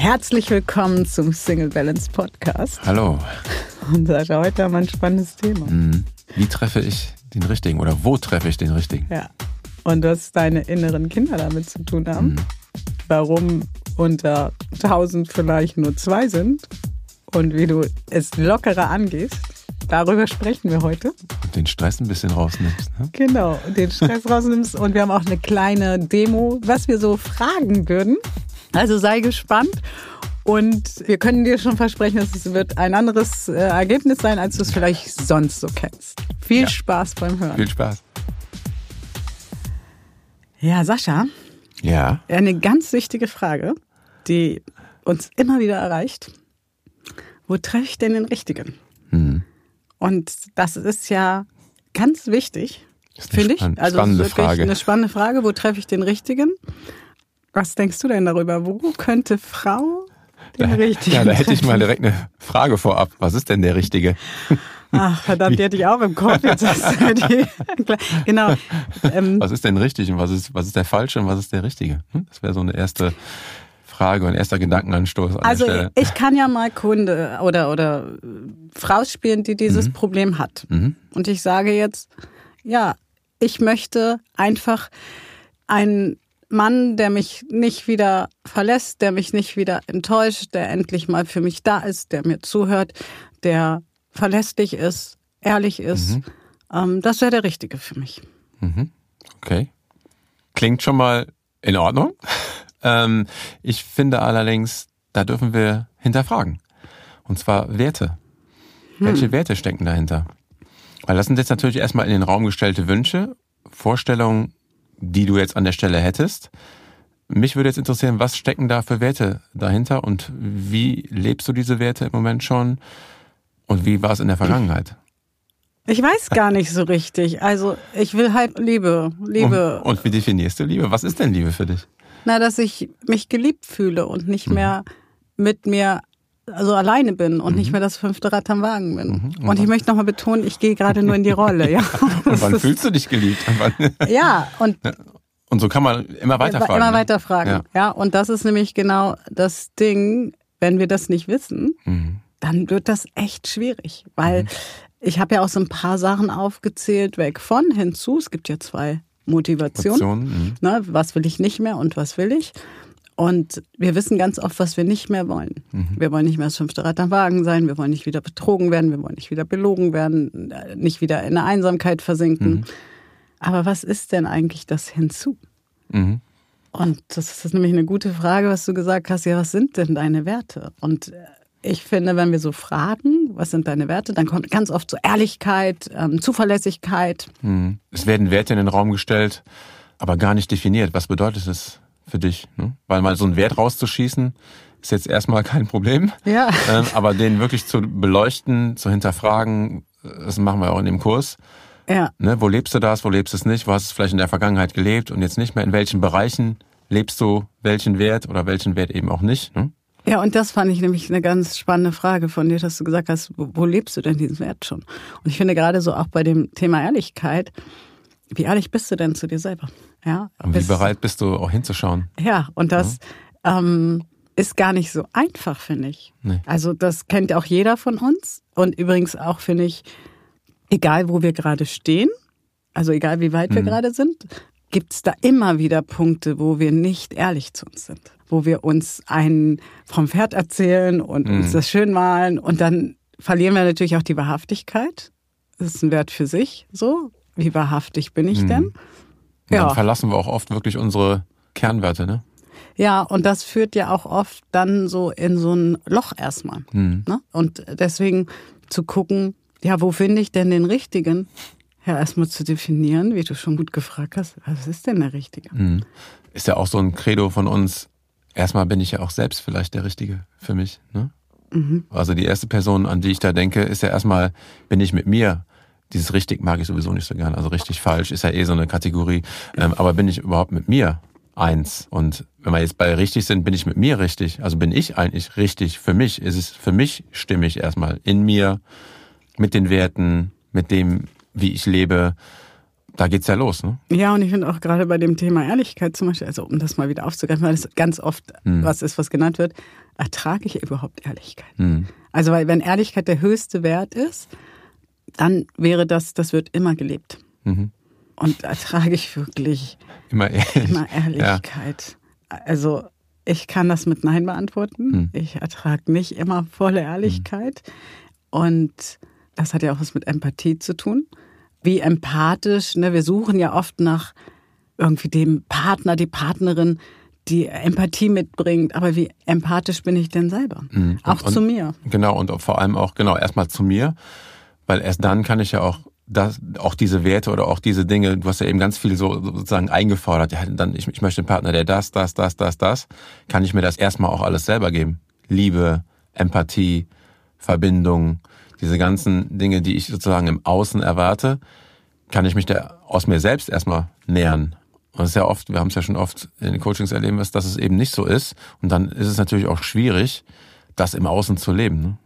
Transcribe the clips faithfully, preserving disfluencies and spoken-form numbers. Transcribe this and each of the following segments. Herzlich willkommen zum Single-Balance-Podcast. Hallo. Und Sascha, heute haben wir ein spannendes Thema. Wie treffe ich den Richtigen oder wo treffe ich den Richtigen? Ja. Und was deine inneren Kinder damit zu tun haben. Mhm. Warum unter tausend vielleicht nur zwei sind und wie du es lockerer angehst. Darüber sprechen wir heute. Und den Stress ein bisschen rausnimmst. Ne? Genau, den Stress rausnimmst. Und wir haben auch eine kleine Demo, was wir so fragen würden. Also sei gespannt. Und wir können dir schon versprechen, dass es wird ein anderes äh, Ergebnis sein, als du es vielleicht sonst so kennst. Viel ja. Spaß beim Hören. Viel Spaß. Ja, Sascha. Ja. Eine ganz wichtige Frage, die uns immer wieder erreicht. Wo treffe ich denn den Richtigen? Hm. Und das ist ja ganz wichtig, finde ich. Also spannende wirklich Frage. Eine spannende Frage. Wo treffe ich den Richtigen? Was denkst du denn darüber? Wo könnte Frau den da, Richtigen Ja, da hätte ich mal direkt eine Frage vorab. Was ist denn der Richtige? Ach, verdammt, die hätte ich auch im Kopf. Jetzt die, genau. Ähm, was ist denn richtig und was ist, was ist der Falsche und was ist der Richtige? Hm? Das wäre so eine erste Frage und erster Gedankenanstoß. An also der Stelle. Ich kann ja mal Kunde oder, oder Frau spielen, die dieses mhm. Problem hat. Mhm. Und ich sage jetzt, ja, ich möchte einfach einen Mann, der mich nicht wieder verlässt, der mich nicht wieder enttäuscht, der endlich mal für mich da ist, der mir zuhört, der verlässlich ist, ehrlich ist. Mhm. Ähm, das wäre der Richtige für mich. Mhm. Okay. Klingt schon mal in Ordnung. Ähm, ich finde allerdings, da dürfen wir hinterfragen. Und zwar Werte. Hm. Welche Werte stecken dahinter? Weil das sind jetzt natürlich erstmal in den Raum gestellte Wünsche, Vorstellungen, die du jetzt an der Stelle hättest. Mich würde jetzt interessieren, was stecken da für Werte dahinter und wie lebst du diese Werte im Moment schon? Und wie war es in der Vergangenheit? Ich weiß gar nicht so richtig. Also ich will halt Liebe. Liebe. Und, und wie definierst du Liebe? Was ist denn Liebe für dich? Na, dass ich mich geliebt fühle und nicht mhm. mehr mit mir also alleine bin und mhm. nicht mehr das fünfte Rad am Wagen bin. Mhm. Und ich möchte nochmal betonen, ich gehe gerade nur in die Rolle. Ja. Und wann fühlst du dich geliebt? Ja. Und, und so kann man immer weiterfragen. Immer weiterfragen. Ne? Ja. ja, und das ist nämlich genau das Ding, wenn wir das nicht wissen, mhm. dann wird das echt schwierig, weil mhm. ich habe ja auch so ein paar Sachen aufgezählt, weg von, hinzu, es gibt ja zwei Motivationen, Motivation, ne, was will ich nicht mehr und was will ich und wir wissen ganz oft, was wir nicht mehr wollen. Mhm. Wir wollen nicht mehr das fünfte Rad am Wagen sein, wir wollen nicht wieder betrogen werden, wir wollen nicht wieder belogen werden, nicht wieder in der Einsamkeit versinken, mhm. aber was ist denn eigentlich das Hinzu? Mhm. Und das ist nämlich eine gute Frage, was du gesagt hast, ja, was sind denn deine Werte? Und ich finde, wenn wir so fragen, was sind deine Werte, dann kommt ganz oft so Ehrlichkeit, ähm, Zuverlässigkeit. Hm. Es werden Werte in den Raum gestellt, aber gar nicht definiert. Was bedeutet es für dich? Ne? Weil mal so einen Wert rauszuschießen, ist jetzt erstmal kein Problem. Ja. Ähm, aber den wirklich zu beleuchten, zu hinterfragen, das machen wir auch in dem Kurs. Ja. Ne? Wo lebst du das, wo lebst du es nicht? Wo hast du es vielleicht in der Vergangenheit gelebt und jetzt nicht mehr? In welchen Bereichen lebst du welchen Wert oder welchen Wert eben auch nicht? Ne? Ja, und das fand ich nämlich eine ganz spannende Frage von dir, dass du gesagt hast, wo, wo lebst du denn diesen Wert schon? Und ich finde gerade so auch bei dem Thema Ehrlichkeit, wie ehrlich bist du denn zu dir selber? Ja, und bist, wie bereit bist du auch hinzuschauen? Ja, und das ja. Ähm, ist gar nicht so einfach, finde ich. Nee. Also das kennt auch jeder von uns und übrigens auch, finde ich, egal wo wir gerade stehen, also egal wie weit mhm. wir gerade sind, gibt es da immer wieder Punkte, wo wir nicht ehrlich zu uns sind. Wo wir uns einen vom Pferd erzählen und mhm. uns das schön malen. Und dann verlieren wir natürlich auch die Wahrhaftigkeit. Das ist ein Wert für sich. So, wie wahrhaftig bin ich mhm. denn? Ja. Dann verlassen wir auch oft wirklich unsere Kernwerte, ne? Ja, und das führt ja auch oft dann so in so ein Loch erstmal. Mhm. Ne? Und deswegen zu gucken, ja, wo finde ich denn den Richtigen? Ja, erstmal zu definieren, wie du schon gut gefragt hast, was ist denn der Richtige? Mhm. Ist ja auch so ein Credo von uns, erstmal bin ich ja auch selbst vielleicht der Richtige für mich. Ne? Mhm. Also die erste Person, an die ich da denke, ist ja erstmal, bin ich mit mir. Dieses richtig mag ich sowieso nicht so gern, also richtig falsch ist ja eh so eine Kategorie. Ähm, aber bin ich überhaupt mit mir eins? Und wenn wir jetzt bei richtig sind, bin ich mit mir richtig? Also bin ich eigentlich richtig für mich? Ist es für mich stimmig erstmal in mir, mit den Werten, mit dem, wie ich lebe, Da geht's ja los, ne? Ja, und ich finde auch gerade bei dem Thema Ehrlichkeit zum Beispiel, also um das mal wieder aufzugreifen, weil das ganz oft hm. was ist, was genannt wird, ertrage ich überhaupt Ehrlichkeit? Hm. Also weil wenn Ehrlichkeit der höchste Wert ist, dann wäre das, das wird immer gelebt. Mhm. Und ertrage ich wirklich immer, ehrlich. immer Ehrlichkeit. Ja. Also ich kann das mit Nein beantworten. Hm. Ich ertrage nicht immer volle Ehrlichkeit. Hm. Und das hat ja auch was mit Empathie zu tun. Wie empathisch, ne? Wir suchen ja oft nach irgendwie dem Partner, die Partnerin, die Empathie mitbringt. Aber wie empathisch bin ich denn selber? Mhm. Auch und, zu mir. Genau, und vor allem auch, genau, erstmal zu mir. Weil erst dann kann ich ja auch das, auch diese Werte oder auch diese Dinge, du hast ja eben ganz viel so sozusagen eingefordert. Ja, dann, ich, ich möchte einen Partner, der das, das, das, das, das. Kann ich mir das erstmal auch alles selber geben? Liebe, Empathie, Verbindung. Diese ganzen Dinge, die ich sozusagen im Außen erwarte, kann ich mich da aus mir selbst erstmal nähern. Und es ist ja oft, wir haben es ja schon oft in den Coachings erleben müssen, dass es eben nicht so ist. Und dann ist es natürlich auch schwierig, das im Außen zu leben. Ne?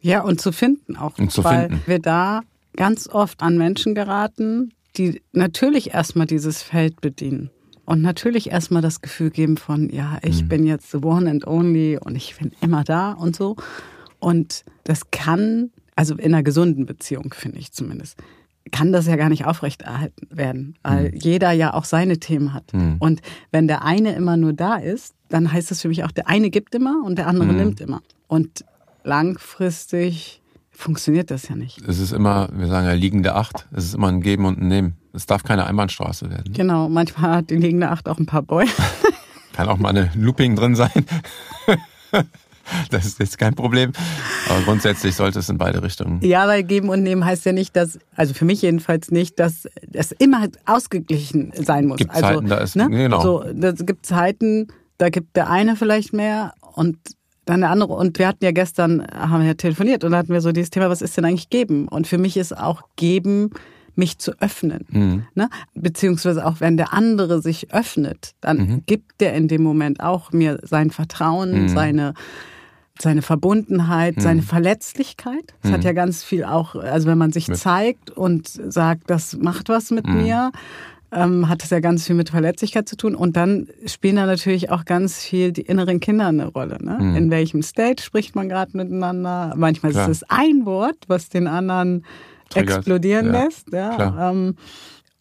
Ja, und zu finden auch. Und zu weil finden. Wir da ganz oft an Menschen geraten, die natürlich erstmal dieses Feld bedienen. Und natürlich erstmal das Gefühl geben von, ja, ich mhm. bin jetzt the one and only und ich bin immer da und so. Und das kann... Also in einer gesunden Beziehung, finde ich zumindest, kann das ja gar nicht aufrechterhalten werden, weil mhm. jeder ja auch seine Themen hat. Mhm. Und wenn der eine immer nur da ist, dann heißt das für mich auch, der eine gibt immer und der andere mhm. nimmt immer. Und langfristig funktioniert das ja nicht. Es ist immer, wir sagen ja, liegende Acht. Es ist immer ein Geben und ein Nehmen. Es darf keine Einbahnstraße werden. Genau, manchmal hat die liegende Acht auch ein paar Bäume. Kann auch mal eine Looping drin sein. Das ist jetzt kein Problem, aber grundsätzlich sollte es in beide Richtungen. Ja, weil geben und nehmen heißt ja nicht, dass, also für mich jedenfalls nicht, dass es immer ausgeglichen sein muss. Es gibt also, Zeiten, da ist, ne? Genau. So, es gibt Zeiten, da gibt der eine vielleicht mehr und dann der andere. Und wir hatten ja gestern, haben wir ja telefoniert und da hatten wir so dieses Thema, was ist denn eigentlich geben? Und für mich ist auch geben, mich zu öffnen. Mhm. Ne? Beziehungsweise auch wenn der andere sich öffnet, dann mhm. gibt der in dem Moment auch mir sein Vertrauen, mhm. seine... seine Verbundenheit, hm. seine Verletzlichkeit. Das hm. hat ja ganz viel auch, also wenn man sich mit. zeigt und sagt, das macht was mit hm. mir, ähm, hat das ja ganz viel mit Verletzlichkeit zu tun. Und dann spielen da natürlich auch ganz viel die inneren Kinder eine Rolle. Ne? Hm. In welchem State spricht man gerade miteinander? Manchmal klar. ist es ein Wort, was den anderen triggert, explodieren ja. lässt. Ja? Ähm,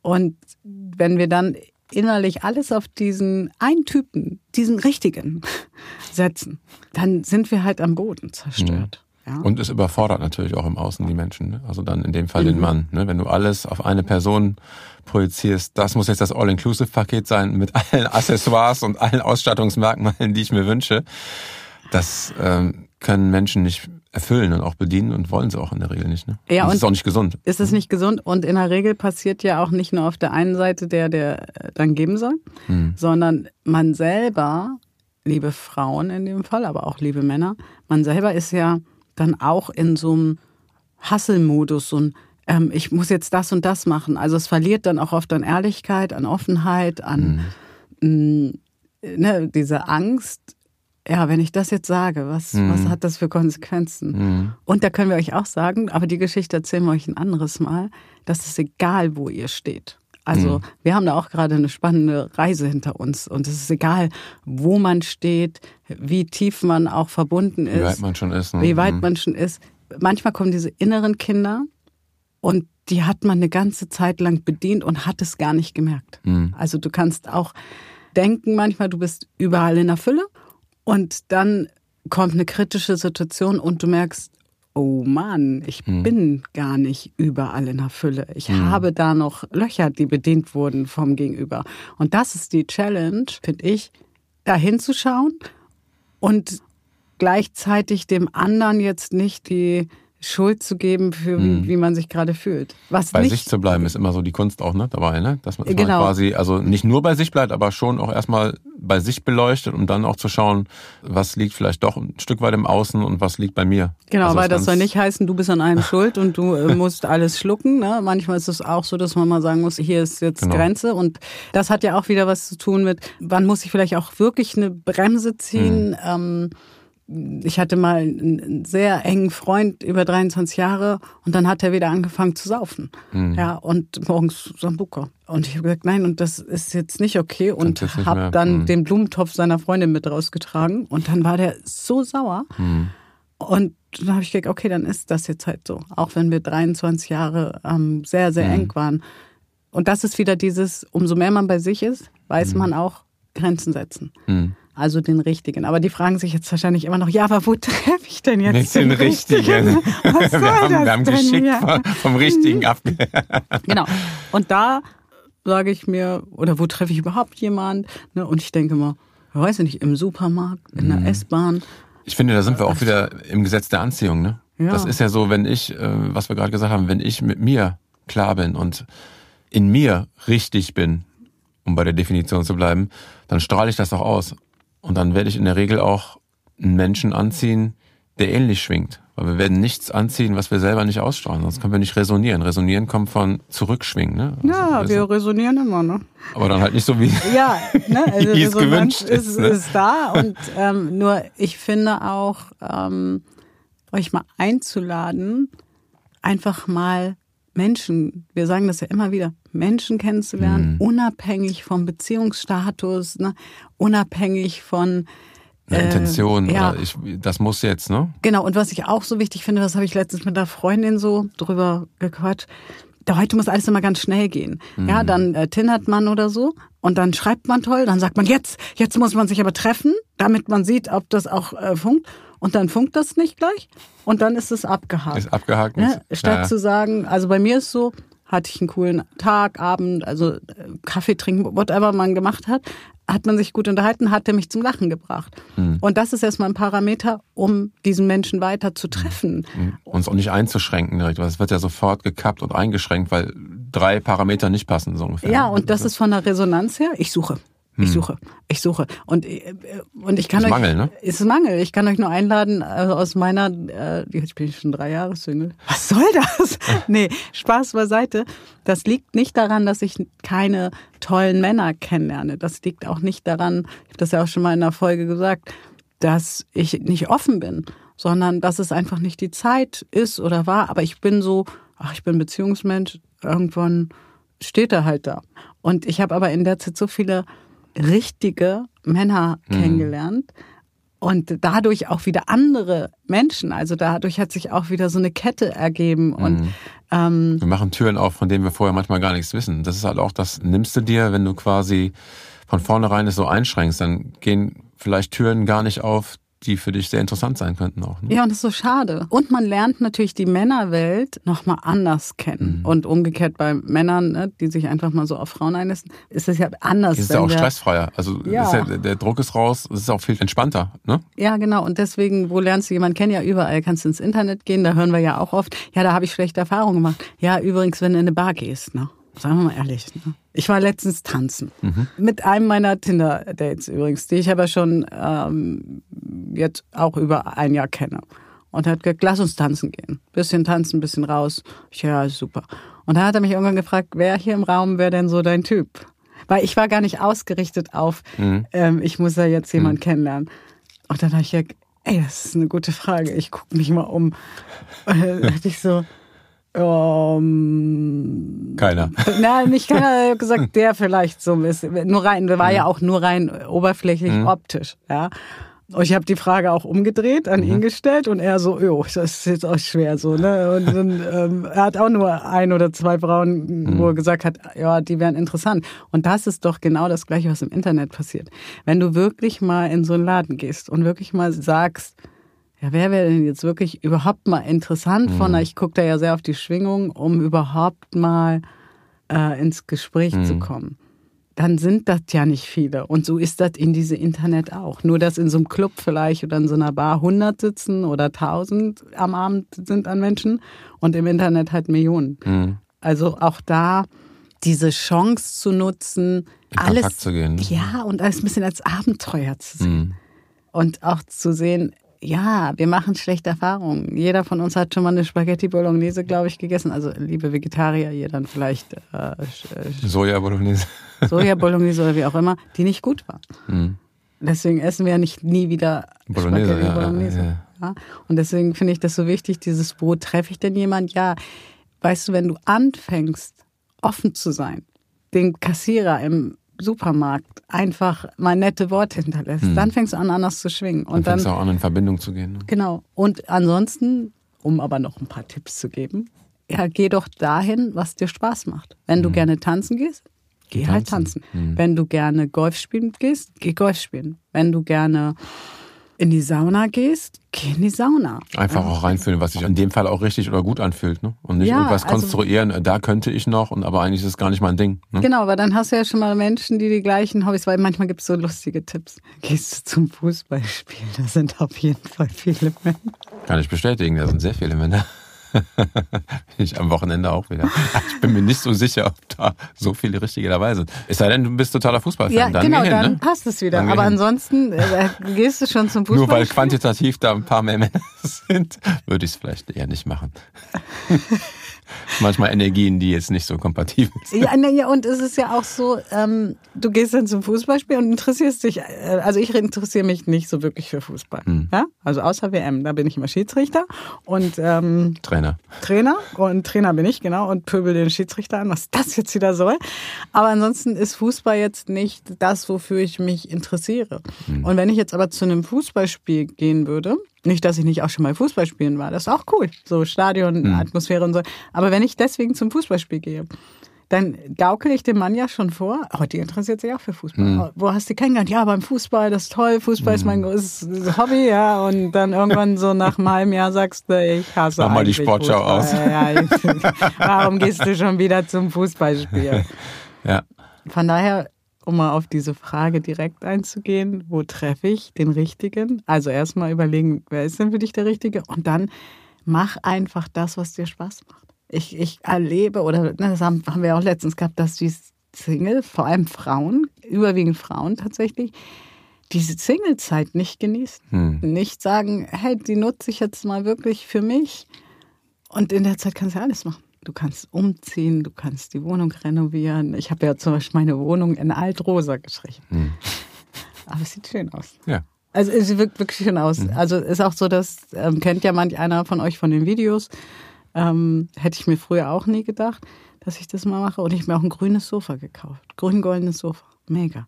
und wenn wir dann innerlich alles auf diesen einen Typen, diesen richtigen setzen, dann sind wir halt am Boden zerstört. Mhm. Ja? Und es überfordert natürlich auch im Außen die Menschen, ne? Also dann in dem Fall mhm. den Mann. Ne? Wenn du alles auf eine Person projizierst, das muss jetzt das All-Inclusive-Paket sein mit allen Accessoires und allen Ausstattungsmerkmalen, die ich mir wünsche. Das ähm, können Menschen nicht erfüllen und auch bedienen und wollen sie auch in der Regel nicht. Ne? Ja, und das ist auch nicht gesund. Ist es nicht gesund und in der Regel passiert ja auch nicht nur auf der einen Seite der, der dann geben soll, mhm. sondern man selber, liebe Frauen in dem Fall, aber auch liebe Männer, man selber ist ja dann auch in so einem Hustle-Modus, so ein ähm, ich muss jetzt das und das machen. Also es verliert dann auch oft an Ehrlichkeit, an Offenheit, an mhm. mh, ne, diese Angst, ja, wenn ich das jetzt sage, was, mhm. was hat das für Konsequenzen? Mhm. Und da können wir euch auch sagen, aber die Geschichte erzählen wir euch ein anderes Mal, dass es egal, wo ihr steht. Also mhm. wir haben da auch gerade eine spannende Reise hinter uns und es ist egal, wo man steht, wie tief man auch verbunden ist. Wie weit man schon ist. Ne? Wie weit mhm. man schon ist. Manchmal kommen diese inneren Kinder und die hat man eine ganze Zeit lang bedient und hat es gar nicht gemerkt. Mhm. Also du kannst auch denken manchmal, du bist überall in der Fülle. Und dann kommt eine kritische Situation und du merkst, oh Mann, ich hm. bin gar nicht überall in der Fülle. Ich hm. habe da noch Löcher, die bedient wurden vom Gegenüber. Und das ist die Challenge, finde ich, da hinzuschauen und gleichzeitig dem anderen jetzt nicht die Schuld zu geben für hm. wie man sich gerade fühlt. Was bei nicht sich zu bleiben ist immer so die Kunst auch, ne, dabei, ne, dass man genau. quasi also nicht nur bei sich bleibt, aber schon auch erstmal bei sich beleuchtet, um dann auch zu schauen, was liegt vielleicht doch ein Stück weit im Außen und was liegt bei mir. Genau, also weil das soll nicht heißen, du bist an allem schuld und du äh, musst alles schlucken. Ne? Manchmal ist es auch so, dass man mal sagen muss, hier ist jetzt genau. Grenze und das hat ja auch wieder was zu tun mit, wann muss ich vielleicht auch wirklich eine Bremse ziehen, hm. ähm, ich hatte mal einen sehr engen Freund über dreiundzwanzig Jahre und dann hat er wieder angefangen zu saufen. Mhm. Ja, und morgens Sambuca. Und ich habe gesagt, nein, und das ist jetzt nicht okay. Und habe dann mhm. den Blumentopf seiner Freundin mit rausgetragen. Und dann war der so sauer. Mhm. Und dann habe ich gedacht, okay, dann ist das jetzt halt so. Auch wenn wir dreiundzwanzig Jahre ähm, sehr, sehr mhm. eng waren. Und das ist wieder dieses, umso mehr man bei sich ist, weiß mhm. man auch, Grenzen setzen. Mhm. Also den richtigen. Aber die fragen sich jetzt wahrscheinlich immer noch, ja, aber wo treffe ich denn jetzt nicht den, den richtigen? richtigen? Was soll wir haben, das wir haben denn geschickt ja? vom richtigen ab. Genau. Und da sage ich mir, oder wo treffe ich überhaupt jemand? Ne? Und ich denke mal, weiß ich nicht, im Supermarkt, in der mhm. S-Bahn. Ich finde, da sind wir auch wieder im Gesetz der Anziehung. Ne? Ja. Das ist ja so, wenn ich, was wir gerade gesagt haben, wenn ich mit mir klar bin und in mir richtig bin, um bei der Definition zu bleiben, dann strahle ich das auch aus. Und dann werde ich in der Regel auch einen Menschen anziehen, der ähnlich schwingt. Weil wir werden nichts anziehen, was wir selber nicht ausstrahlen. Sonst können wir nicht resonieren. Resonieren kommt von zurückschwingen. Ne? Also ja, wir so. resonieren immer. Ne? Aber dann halt nicht so, wie ja, ne? also es gewünscht ist. ist, ne? ist da. Und ähm, nur ich finde auch, ähm, euch mal einzuladen, einfach mal Menschen, wir sagen das ja immer wieder, Menschen kennenzulernen, mhm. unabhängig vom Beziehungsstatus, ne? unabhängig von Eine äh, Intention, ja. oder ich, das muss jetzt, ne? Genau, und was ich auch so wichtig finde, das habe ich letztens mit einer Freundin so drüber gequatscht, da heute muss alles immer ganz schnell gehen. Mhm. Ja, dann äh, tindert man oder so und dann schreibt man toll, dann sagt man, jetzt, jetzt muss man sich aber treffen, damit man sieht, ob das auch äh, funkt. Und dann funkt das nicht gleich und dann ist es abgehakt. Ist abgehakt. Ne? Statt ja. zu sagen, also bei mir ist so, hatte ich einen coolen Tag, Abend, also Kaffee trinken, whatever man gemacht hat, hat man sich gut unterhalten, hat er mich zum Lachen gebracht. Mhm. Und das ist erstmal ein Parameter, um diesen Menschen weiter zu treffen. Mhm. Uns auch nicht einzuschränken direkt, weil es wird ja sofort gekappt und eingeschränkt, weil drei Parameter nicht passen so ungefähr. Ja, und das ist von der Resonanz her, ich suche. Ich suche, ich suche. Und, und ich kann euch... Ist Mangel, ne? Ist Mangel. Ich kann euch nur einladen, also aus meiner... Äh, ich bin schon drei Jahre Single. Was soll das? Nee, Spaß beiseite. Das liegt nicht daran, dass ich keine tollen Männer kennenlerne. Das liegt auch nicht daran, ich habe das ja auch schon mal in einer Folge gesagt, dass ich nicht offen bin, sondern dass es einfach nicht die Zeit ist oder war. Aber ich bin so, ach, ich bin Beziehungsmensch, irgendwann steht er halt da. Und ich habe aber in der Zeit so viele... richtige Männer mhm. kennengelernt und dadurch auch wieder andere Menschen. Also dadurch hat sich auch wieder so eine Kette ergeben. Und mhm. ähm, wir machen Türen auf, von denen wir vorher manchmal gar nichts wissen. Das ist halt auch, das nimmst du dir, wenn du quasi von vornherein es so einschränkst, dann gehen vielleicht Türen gar nicht auf, die für dich sehr interessant sein könnten auch. Ne? Ja, und das ist so schade. Und man lernt natürlich die Männerwelt nochmal anders kennen. Mhm. Und umgekehrt bei Männern, ne, die sich einfach mal so auf Frauen einlassen, ist es ja anders. Es ist ja auch stressfreier. Also ja. Ist ja, der Druck ist raus, es ist auch viel entspannter. Ne? Ja, genau. Und deswegen, wo lernst du jemanden kennen? Ja, überall. Kannst du ins Internet gehen, da hören wir ja auch oft, ja, da habe ich schlechte Erfahrungen gemacht. Ja, übrigens, wenn du in eine Bar gehst, ne? Sagen wir mal ehrlich, ne? Ich war letztens tanzen. Mhm. Mit einem meiner Tinder-Dates übrigens, die ich aber schon ähm, jetzt auch über ein Jahr kenne. Und er hat gesagt, lass uns tanzen gehen. Bisschen tanzen, bisschen raus. Ich, ja, super. Und dann hat er mich irgendwann gefragt, wer hier im Raum wäre denn so dein Typ? Weil ich war gar nicht ausgerichtet auf, mhm. ähm, ich muss da jetzt jemanden mhm. kennenlernen. Und dann habe ich gesagt, ey, das ist eine gute Frage. Ich gucke mich mal um. Und dann dachte ich so... Um, keiner. Na, nicht keiner, ich hab gesagt, der vielleicht so ein bisschen. Nur rein, der war mhm. ja auch nur rein oberflächlich mhm. optisch, ja. Und ich habe die Frage auch umgedreht, an mhm. ihn gestellt und er so, jo, das ist jetzt auch schwer so, ne. Und dann, ähm, er hat auch nur ein oder zwei Frauen, mhm. wo er gesagt hat, ja, die wären interessant. Und das ist doch genau das Gleiche, was im Internet passiert. Wenn du wirklich mal in so einen Laden gehst und wirklich mal sagst, ja, wer wäre denn jetzt wirklich überhaupt mal interessant von der, mhm. ich gucke da ja sehr auf die Schwingung, um überhaupt mal äh, ins Gespräch mhm. zu kommen. Dann sind das ja nicht viele. Und so ist das in diesem Internet auch. Nur, dass in so einem Club vielleicht oder in so einer Bar hundert sitzen oder tausend am Abend sind an Menschen und im Internet halt Millionen. Mhm. Also auch da diese Chance zu nutzen, in alles zu gehen. Ja, und alles ein bisschen als Abenteuer zu sehen. Mhm. Und auch zu sehen, ja, wir machen schlechte Erfahrungen. Jeder von uns hat schon mal eine Spaghetti Bolognese, glaube ich, gegessen. Also, liebe Vegetarier, ihr dann vielleicht... Äh, Soja Bolognese. Soja Bolognese oder wie auch immer, die nicht gut war. Mhm. Deswegen essen wir ja nicht nie wieder Bolognese. Spaghetti, ja, Bolognese. Ja, ja. Und deswegen finde ich das so wichtig, dieses Brot. Treffe ich denn jemand? Ja. Weißt du, wenn du anfängst, offen zu sein, den Kassierer im Supermarkt einfach mal nette Worte hinterlässt, mhm. dann fängst du an, anders zu schwingen. Und dann fängst du auch an, in Verbindung zu gehen. Ne? Genau. Und ansonsten, um aber noch ein paar Tipps zu geben, ja, geh doch dahin, was dir Spaß macht. Wenn du mhm. gerne tanzen gehst, geh tanzen. halt tanzen. Mhm. Wenn du gerne Golf spielen gehst, geh Golf spielen. Wenn du gerne in die Sauna gehst, geh in die Sauna. Einfach auch reinfühlen, was sich in dem Fall auch richtig oder gut anfühlt, ne? Und nicht ja, irgendwas also konstruieren, da könnte ich noch, und aber eigentlich ist es gar nicht mein Ding. Ne? Genau, aber dann hast du ja schon mal Menschen, die die gleichen Hobbys, weil manchmal gibt es so lustige Tipps. Gehst du zum Fußballspiel, da sind auf jeden Fall viele Männer. Kann ich bestätigen, da sind sehr viele Männer. Ich am Wochenende auch wieder. Ich bin mir nicht so sicher, ob da so viele Richtige dabei sind. Es sei denn, du bist totaler Fußballfan. Ja, dann genau, hin, dann ne? passt es wieder. Dann Aber ansonsten äh, gehst du schon zum Fußball. Nur weil quantitativ da ein paar mehr Männer sind, würde ich es vielleicht eher nicht machen. Manchmal Energien, die jetzt nicht so kompatibel sind. Ja, ja, und es ist ja auch so, ähm, du gehst dann zum Fußballspiel und interessierst dich, also ich interessiere mich nicht so wirklich für Fußball. Hm. Ja? Also außer W M, da bin ich immer Schiedsrichter und ähm, Trainer. Trainer und Trainer bin ich, genau, und pöbel den Schiedsrichter an, was das jetzt wieder soll. Aber ansonsten ist Fußball jetzt nicht das, wofür ich mich interessiere. Hm. Und wenn ich jetzt aber zu einem Fußballspiel gehen würde, nicht, dass ich nicht auch schon mal Fußball spielen war, das ist auch cool, so Stadion, mhm. Atmosphäre und so. Aber wenn ich deswegen zum Fußballspiel gehe, dann gaukel ich dem Mann ja schon vor, oh, die interessiert sich auch für Fußball. Mhm. Oh, wo hast du kennengelernt? Ja, beim Fußball, das ist toll, Fußball mhm. ist mein großes Hobby, ja. Und dann irgendwann so nach einem halben Jahr sagst du, ich hasse Mach mal die Sportschau Fußball. Aus. Ja, ja, ich, warum gehst du schon wieder zum Fußballspiel? Ja. Von daher, um mal auf diese Frage direkt einzugehen, wo treffe ich den Richtigen? Also erstmal überlegen, wer ist denn für dich der Richtige? Und dann mach einfach das, was dir Spaß macht. Ich, ich erlebe, oder das haben wir auch letztens gehabt, dass die Single, vor allem Frauen, überwiegend Frauen tatsächlich, diese Single-Zeit nicht genießen. Hm. Nicht sagen, hey, die nutze ich jetzt mal wirklich für mich. Und in der Zeit kannst du ja alles machen. Du kannst umziehen, du kannst die Wohnung renovieren. Ich habe ja zum Beispiel meine Wohnung in Altrosa gestrichen. Mhm. Aber es sieht schön aus. Ja. Also es wirkt wirklich schön aus. Mhm. Also ist auch so, dass, ähm, kennt ja manch einer von euch von den Videos, ähm, hätte ich mir früher auch nie gedacht, dass ich das mal mache. Und ich habe mir auch ein grünes Sofa gekauft. Grün-goldenes Sofa. Mega.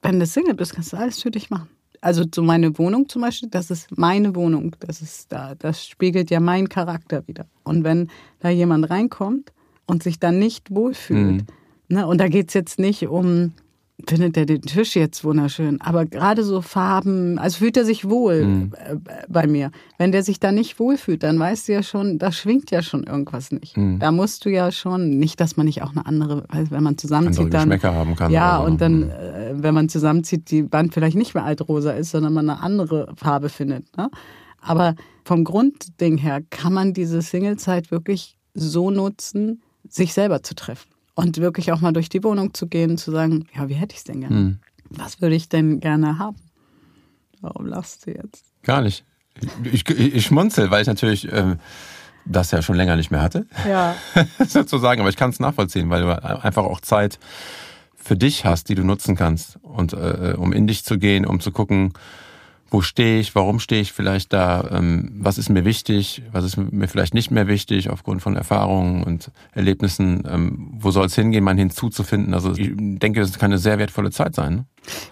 Wenn du Single bist, kannst du alles für dich machen. Also so meine Wohnung zum Beispiel, das ist meine Wohnung, das ist da, das spiegelt ja meinen Charakter wieder. Und wenn da jemand reinkommt und sich dann nicht wohlfühlt, mhm. ne, und da geht es jetzt nicht um, findet er den Tisch jetzt wunderschön, aber gerade so Farben, also fühlt er sich wohl mhm. bei mir. Wenn der sich da nicht wohlfühlt, dann weißt du ja schon, da schwingt ja schon irgendwas nicht. Mhm. Da musst du ja schon, nicht, dass man nicht auch eine andere, wenn man zusammenzieht, dann Geschmäcker haben kann. Ja, und dann, mhm. wenn man zusammenzieht, die Wand vielleicht nicht mehr altrosa ist, sondern man eine andere Farbe findet. Ne? Aber vom Grundding her kann man diese Single-Zeit wirklich so nutzen, sich selber zu treffen. Und wirklich auch mal durch die Wohnung zu gehen, zu sagen, ja, wie hätte ich es denn gerne? Hm. Was würde ich denn gerne haben? Warum lachst du jetzt? Gar nicht. Ich, ich, ich schmunzel, weil ich natürlich ähm, das ja schon länger nicht mehr hatte. Ja. Sozusagen, aber ich kann es nachvollziehen, weil du einfach auch Zeit für dich hast, die du nutzen kannst. Und äh, um in dich zu gehen, um zu gucken, wo stehe ich, warum stehe ich vielleicht da, ähm, was ist mir wichtig, was ist mir vielleicht nicht mehr wichtig aufgrund von Erfahrungen und Erlebnissen, ähm, wo soll es hingehen, man hinzuzufinden. Also ich denke, das kann eine sehr wertvolle Zeit sein. Ne?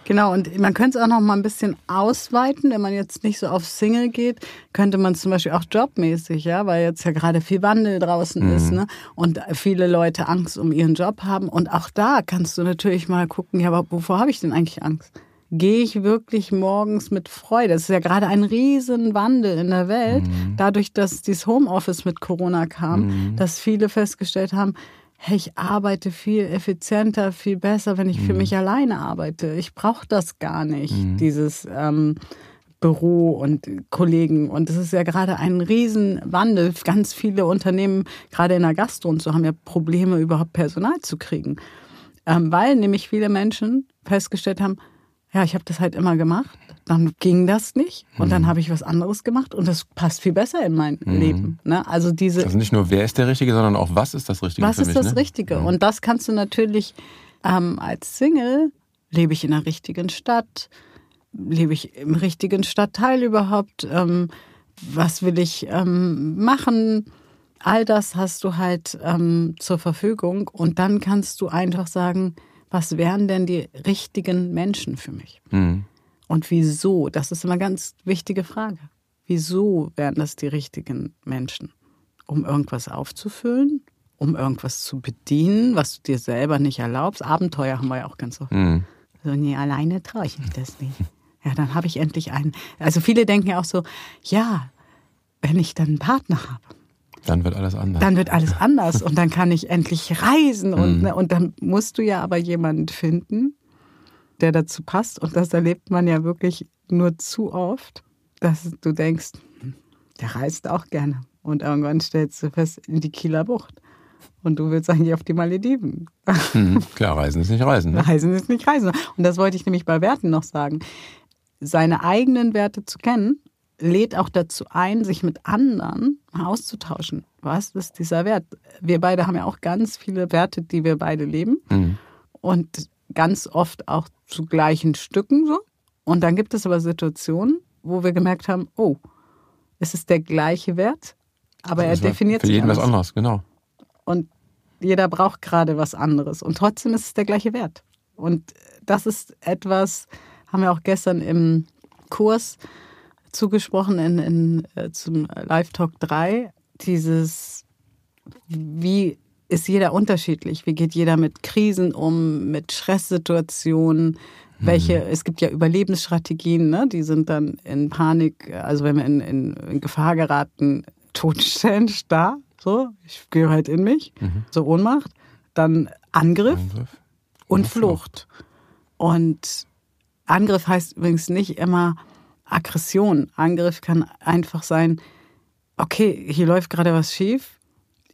Genau, und man könnte es auch noch mal ein bisschen ausweiten, wenn man jetzt nicht so auf Single geht, könnte man zum Beispiel auch jobmäßig, ja, weil jetzt ja gerade viel Wandel draußen mhm. ist, ne? Und viele Leute Angst um ihren Job haben. Und auch da kannst du natürlich mal gucken, ja, aber wovor habe ich denn eigentlich Angst? Gehe ich wirklich morgens mit Freude? Es ist ja gerade ein riesen Wandel in der Welt, mhm. dadurch, dass dieses Homeoffice mit Corona kam, mhm. dass viele festgestellt haben, hey, ich arbeite viel effizienter, viel besser, wenn ich mhm. für mich alleine arbeite. Ich brauche das gar nicht, mhm. dieses ähm, Büro und Kollegen. Und es ist ja gerade ein riesen Wandel. Ganz viele Unternehmen, gerade in der Gastro und so, haben ja Probleme, überhaupt Personal zu kriegen. Ähm, weil nämlich viele Menschen festgestellt haben, ja, ich habe das halt immer gemacht, dann ging das nicht und mhm. dann habe ich was anderes gemacht und das passt viel besser in mein mhm. Leben. Ne? Also diese, also nicht nur, wer ist der Richtige, sondern auch, was ist das Richtige für mich? Was ist das ne? Richtige? Mhm. Und das kannst du natürlich ähm, als Single, lebe ich in der richtigen Stadt, lebe ich im richtigen Stadtteil überhaupt, ähm, was will ich ähm, machen, all das hast du halt ähm, zur Verfügung und dann kannst du einfach sagen, was wären denn die richtigen Menschen für mich? Mhm. Und wieso? Das ist immer eine ganz wichtige Frage. Wieso wären das die richtigen Menschen? Um irgendwas aufzufüllen? Um irgendwas zu bedienen, was du dir selber nicht erlaubst? Abenteuer haben wir ja auch ganz oft. Mhm. So, nee, alleine traue ich mich das nicht. Ja, dann habe ich endlich einen. Also viele denken ja auch so, ja, wenn ich dann einen Partner habe. Dann wird alles anders. Dann wird alles anders und dann kann ich endlich reisen. Und, mhm. ne, und dann musst du ja aber jemanden finden, der dazu passt. Und das erlebt man ja wirklich nur zu oft, dass du denkst, der reist auch gerne. Und irgendwann stellst du fest, in die Kieler Bucht. Und du willst eigentlich auf die Malediven. Mhm, klar, Reisen ist nicht Reisen. Ne? Reisen ist nicht Reisen. Und das wollte ich nämlich bei Werten noch sagen. Seine eigenen Werte zu kennen, lädt auch dazu ein, sich mit anderen auszutauschen. Was ist dieser Wert? Wir beide haben ja auch ganz viele Werte, die wir beide leben. Mhm. Und ganz oft auch zu gleichen Stücken so. Und dann gibt es aber Situationen, wo wir gemerkt haben, oh, es ist der gleiche Wert, aber also er definiert sich für jeden was anderes, genau. Und jeder braucht gerade was anderes. Und trotzdem ist es der gleiche Wert. Und das ist etwas, haben wir auch gestern im Kurs zugesprochen in, in, äh, zum Live-Talk drei, dieses, wie ist jeder unterschiedlich? Wie geht jeder mit Krisen um, mit Stresssituationen? Welche, mhm. Es gibt ja Überlebensstrategien, ne? Die sind dann in Panik, also wenn wir in, in, in Gefahr geraten, totstellen, starr, so, ich gehe halt in mich, mhm. so Ohnmacht, dann Angriff, Angriff. und, und Flucht. Flucht. Und Angriff heißt übrigens nicht immer Aggression. Angriff kann einfach sein, okay, hier läuft gerade was schief,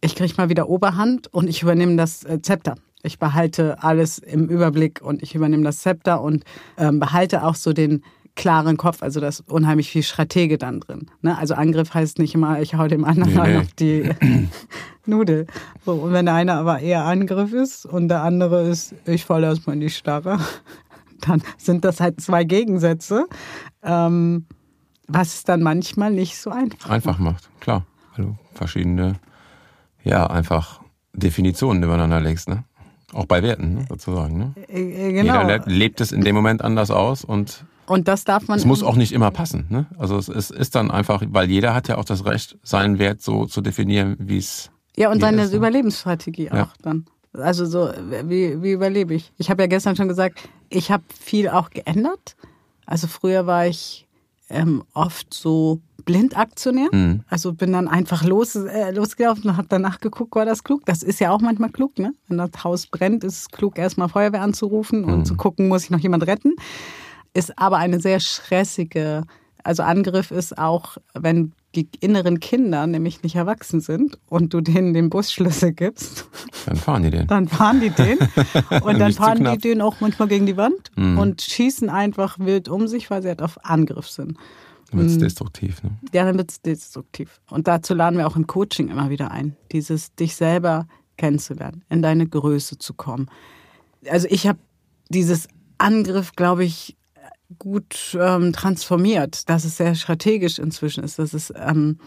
ich kriege mal wieder Oberhand und ich übernehme das Zepter. Ich behalte alles im Überblick und ich übernehme das Zepter und ähm, behalte auch so den klaren Kopf, also da ist unheimlich viel Stratege dann drin. Ne? Also Angriff heißt nicht immer, ich hau dem anderen nee, nee. auf die Nudel. So, und wenn der eine aber eher Angriff ist und der andere ist, ich falle erstmal in die Starre, dann sind das halt zwei Gegensätze, ähm, was es dann manchmal nicht so einfach, einfach macht. Einfach macht, klar. Also verschiedene, ja, einfach Definitionen übereinander legst, ne? Auch bei Werten, ne, sozusagen. Ne? Genau. Jeder le- lebt es in dem Moment anders aus und, und das darf man es muss auch nicht immer passen. Ne? Also es, es ist dann einfach, weil jeder hat ja auch das Recht, seinen Wert so zu definieren, wie es ja, und seine ist, Überlebensstrategie ja. auch dann. Also so, wie, wie überlebe ich? Ich habe ja gestern schon gesagt, ich habe viel auch geändert. Also früher war ich ähm, oft so Blindaktionär. Mhm. Also bin dann einfach los, äh, losgelaufen und habe danach geguckt, war das klug? Das ist ja auch manchmal klug, ne? Wenn das Haus brennt, ist es klug, erstmal Feuerwehr anzurufen mhm. und zu gucken, muss ich noch jemand retten. Ist aber eine sehr stressige, also Angriff ist auch, wenn die inneren Kinder nämlich nicht erwachsen sind und du denen den Busschlüssel gibst. Dann fahren die den. Dann fahren die den. Und dann fahren die den auch manchmal gegen die Wand mm. und schießen einfach wild um sich, weil sie halt auf Angriff sind. Dann wird es destruktiv, ne? Ja, dann wird es destruktiv. Und dazu laden wir auch im Coaching immer wieder ein, dieses dich selber kennenzulernen, in deine Größe zu kommen. Also ich habe dieses Angriff, glaube ich, gut ähm, transformiert, dass es sehr strategisch inzwischen ist, dass es ähm,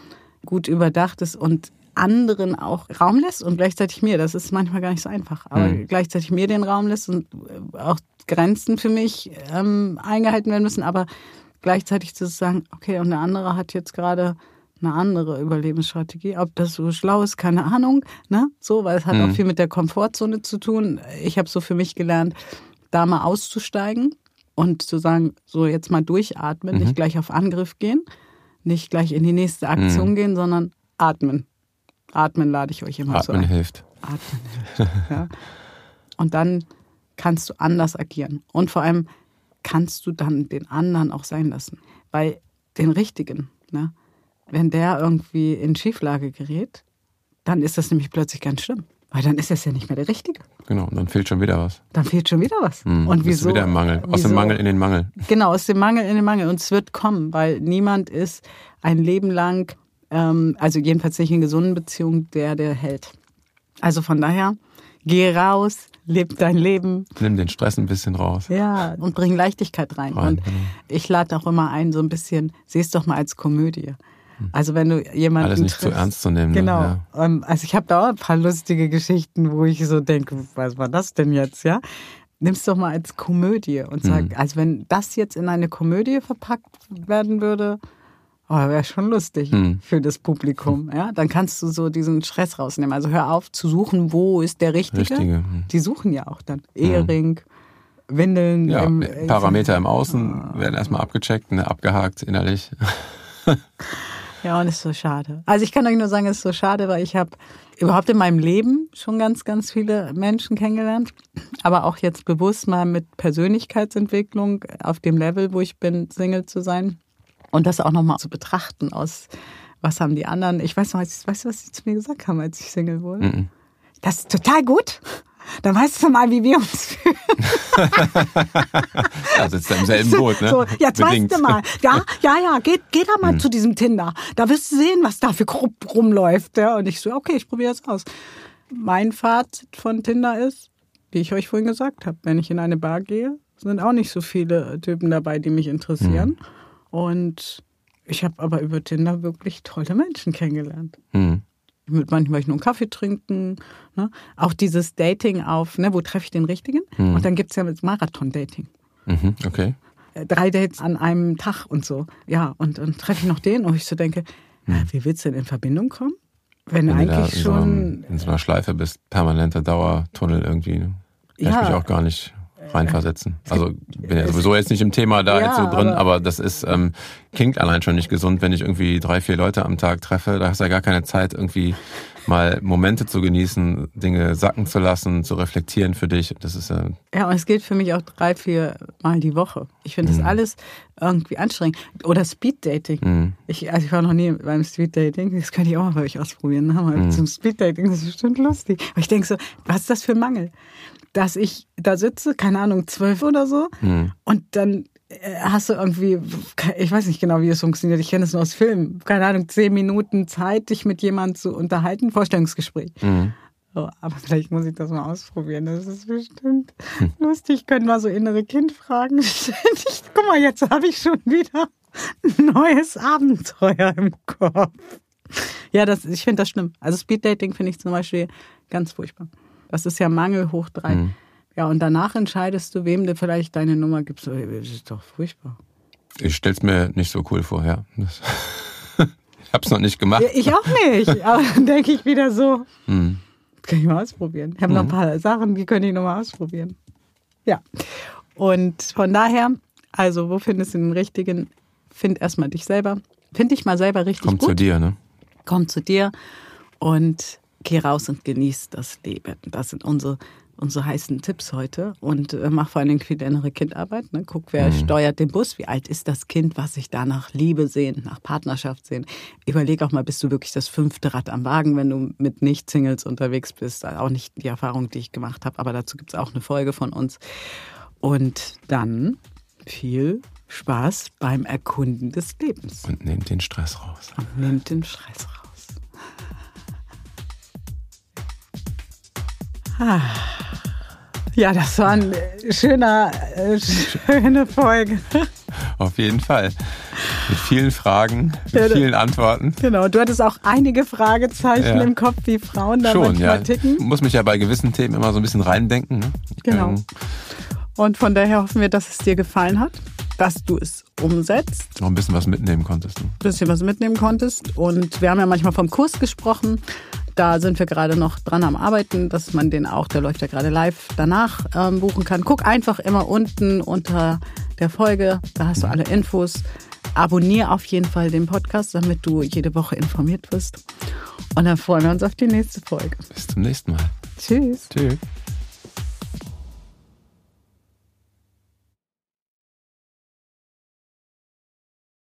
gut überdacht ist und anderen auch Raum lässt und gleichzeitig mir, das ist manchmal gar nicht so einfach, aber mhm. gleichzeitig mir den Raum lässt und auch Grenzen für mich ähm, eingehalten werden müssen, aber gleichzeitig zu sagen, okay, und der andere hat jetzt gerade eine andere Überlebensstrategie, ob das so schlau ist, keine Ahnung, ne? So, weil es hat mhm. auch viel mit der Komfortzone zu tun. Ich habe so für mich gelernt, da mal auszusteigen. Und zu sagen, so jetzt mal durchatmen, mhm. nicht gleich auf Angriff gehen, nicht gleich in die nächste Aktion mhm. gehen, sondern atmen. Atmen lade ich euch immer zu ein. Atmen hilft. Atmen hilft, ja. Und dann kannst du anders agieren. Und vor allem kannst du dann den anderen auch sein lassen. Weil den Richtigen, ne, wenn der irgendwie in Schieflage gerät, dann ist das nämlich plötzlich ganz schlimm. Weil dann ist das ja nicht mehr der Richtige. Genau, und dann fehlt schon wieder was. Dann fehlt schon wieder was. Mhm, und wieso? Wieder im Mangel. Aus wieso? Dem Mangel in den Mangel. Genau, aus dem Mangel in den Mangel. Und es wird kommen, weil niemand ist ein Leben lang, ähm, also jedenfalls nicht in gesunden Beziehungen, der, der hält. Also von daher, Geh raus, leb dein Leben. Nimm den Stress ein bisschen raus. Ja, und bring Leichtigkeit rein. rein und genau. Ich lade auch immer ein, so ein bisschen, seh es doch mal als Komödie. Also wenn du jemanden alles nicht triffst, zu ernst zu nehmen. Genau. Ne? Ja. Also ich habe da auch ein paar lustige Geschichten, wo ich so denke, was war das denn jetzt, ja? Nimm's doch mal als Komödie und sag, mhm. also wenn das jetzt in eine Komödie verpackt werden würde, oh, wäre schon lustig mhm. für das Publikum, ja? Dann kannst du so diesen Stress rausnehmen. Also hör auf zu suchen, wo ist der Richtige? Richtige. Mhm. Die suchen ja auch dann Ehering, mhm. Windeln. Ja, im, Parameter im Außen äh, werden erstmal abgecheckt, ne, abgehakt innerlich. Ja, und ist so schade. Also ich kann euch nur sagen, es ist so schade, weil ich habe überhaupt in meinem Leben schon ganz, ganz viele Menschen kennengelernt, aber auch jetzt bewusst mal mit Persönlichkeitsentwicklung auf dem Level, wo ich bin, Single zu sein und das auch nochmal zu betrachten aus, was haben die anderen. Ich weiß noch, weißt du, was sie zu mir gesagt haben, als ich Single wurde? Mhm. Das ist total gut. Dann weißt du mal, wie wir uns fühlen. Ja, sitzt da im selben Boot, ne? So, jetzt Bedingt. Weißt du mal. Ja, ja, ja, geh, geh da mal hm. zu diesem Tinder. Da wirst du sehen, was da für Grupp rumläuft. Ja? Und ich so, okay, ich probiere es aus. Mein Fazit von Tinder ist, wie ich euch vorhin gesagt habe, wenn ich in eine Bar gehe, sind auch nicht so viele Typen dabei, die mich interessieren. Hm. Und ich habe aber über Tinder wirklich tolle Menschen kennengelernt. Hm. Mit manchen möchte ich nur einen Kaffee trinken. Ne? Auch dieses Dating auf, ne, wo treffe ich den Richtigen? Mhm. Und dann gibt es ja das Marathon-Dating. Mhm, okay. Drei Dates an einem Tag und so. Ja, und dann treffe ich noch den und ich so denke, mhm. na, wie willst du denn in Verbindung kommen? Wenn, wenn du eigentlich in schon... So, in so einer Schleife bist, permanenter Dauertunnel irgendwie. Kann ja. ich mich auch gar nicht reinversetzen. Also bin ja sowieso jetzt nicht im Thema da ja, jetzt so drin, aber, aber das ist ähm, klingt allein schon nicht gesund, wenn ich irgendwie drei, vier Leute am Tag treffe. Da hast du ja gar keine Zeit, irgendwie mal Momente zu genießen, Dinge sacken zu lassen, zu reflektieren für dich. Das ist ja... Ja, und es gilt für mich auch drei, vier Mal die Woche. Ich finde mhm. das alles irgendwie anstrengend. Oder Speeddating. Mhm. Ich, also ich war noch nie beim Speeddating. Das könnte ich auch mal bei euch ausprobieren. Ne? Mhm. Zum Speeddating, das ist bestimmt lustig. Aber ich denke so, was ist das für ein Mangel? Dass ich da sitze, keine Ahnung, zwölf oder so, mhm. und dann hast du irgendwie, ich weiß nicht genau, wie es funktioniert, ich kenne es nur aus Filmen, keine Ahnung, zehn Minuten Zeit, dich mit jemandem zu unterhalten, Vorstellungsgespräch. Mhm. So, aber vielleicht muss ich das mal ausprobieren, das ist bestimmt mhm. lustig. Ich könnte mal so innere Kindfragen stellen. Ich, guck mal, jetzt habe ich schon wieder ein neues Abenteuer im Kopf. Ja, das, ich finde das schlimm. Also Speeddating finde ich zum Beispiel ganz furchtbar. Das ist ja Mangel hoch drei. Mhm. Ja, und danach entscheidest du, wem du vielleicht deine Nummer gibst. Das ist doch furchtbar. Ich stell's mir nicht so cool vor, ja. Das ich hab's noch nicht gemacht. Ich auch nicht. Aber dann denke ich wieder so, mhm. das kann ich mal ausprobieren. Ich habe mhm. noch ein paar Sachen, die könnte ich noch mal ausprobieren. Ja. Und von daher, also wo findest du den Richtigen? Find erstmal dich selber. Find dich mal selber richtig Komm gut. Komm zu dir, ne? Komm zu dir und... Geh raus und genieß das Leben. Das sind unsere, unsere heißen Tipps heute. Und äh, mach vor allem viel innere Kindarbeit. Ne? Guck, wer mhm. steuert den Bus? Wie alt ist das Kind, was sich da nach Liebe sehnt, nach Partnerschaft sehnt? Überleg auch mal, bist du wirklich das fünfte Rad am Wagen, wenn du mit Nicht-Singles unterwegs bist? Auch nicht die Erfahrung, die ich gemacht habe. Aber dazu gibt es auch eine Folge von uns. Und dann viel Spaß beim Erkunden des Lebens. Und nehmt den Stress raus. Und nehmt den Stress raus. Ja, das war eine schöne, schöne Folge. Auf jeden Fall. Mit vielen Fragen, mit vielen Antworten. Genau, du hattest auch einige Fragezeichen ja. im Kopf, wie Frauen da manchmal ja. ticken. Ich muss mich ja bei gewissen Themen immer so ein bisschen reindenken. Ne? Genau. Ähm. Und von daher hoffen wir, dass es dir gefallen hat, dass du es umsetzt. Noch ein bisschen was mitnehmen konntest. Ein bisschen was mitnehmen konntest. Und wir haben ja manchmal vom Kurs gesprochen. Da sind wir gerade noch dran am Arbeiten, dass man den auch, der läuft ja gerade live, danach ähm, buchen kann. Guck einfach immer unten unter der Folge, da hast du alle Infos. Abonnier auf jeden Fall den Podcast, damit du jede Woche informiert wirst. Und dann freuen wir uns auf die nächste Folge. Bis zum nächsten Mal. Tschüss. Tschüss.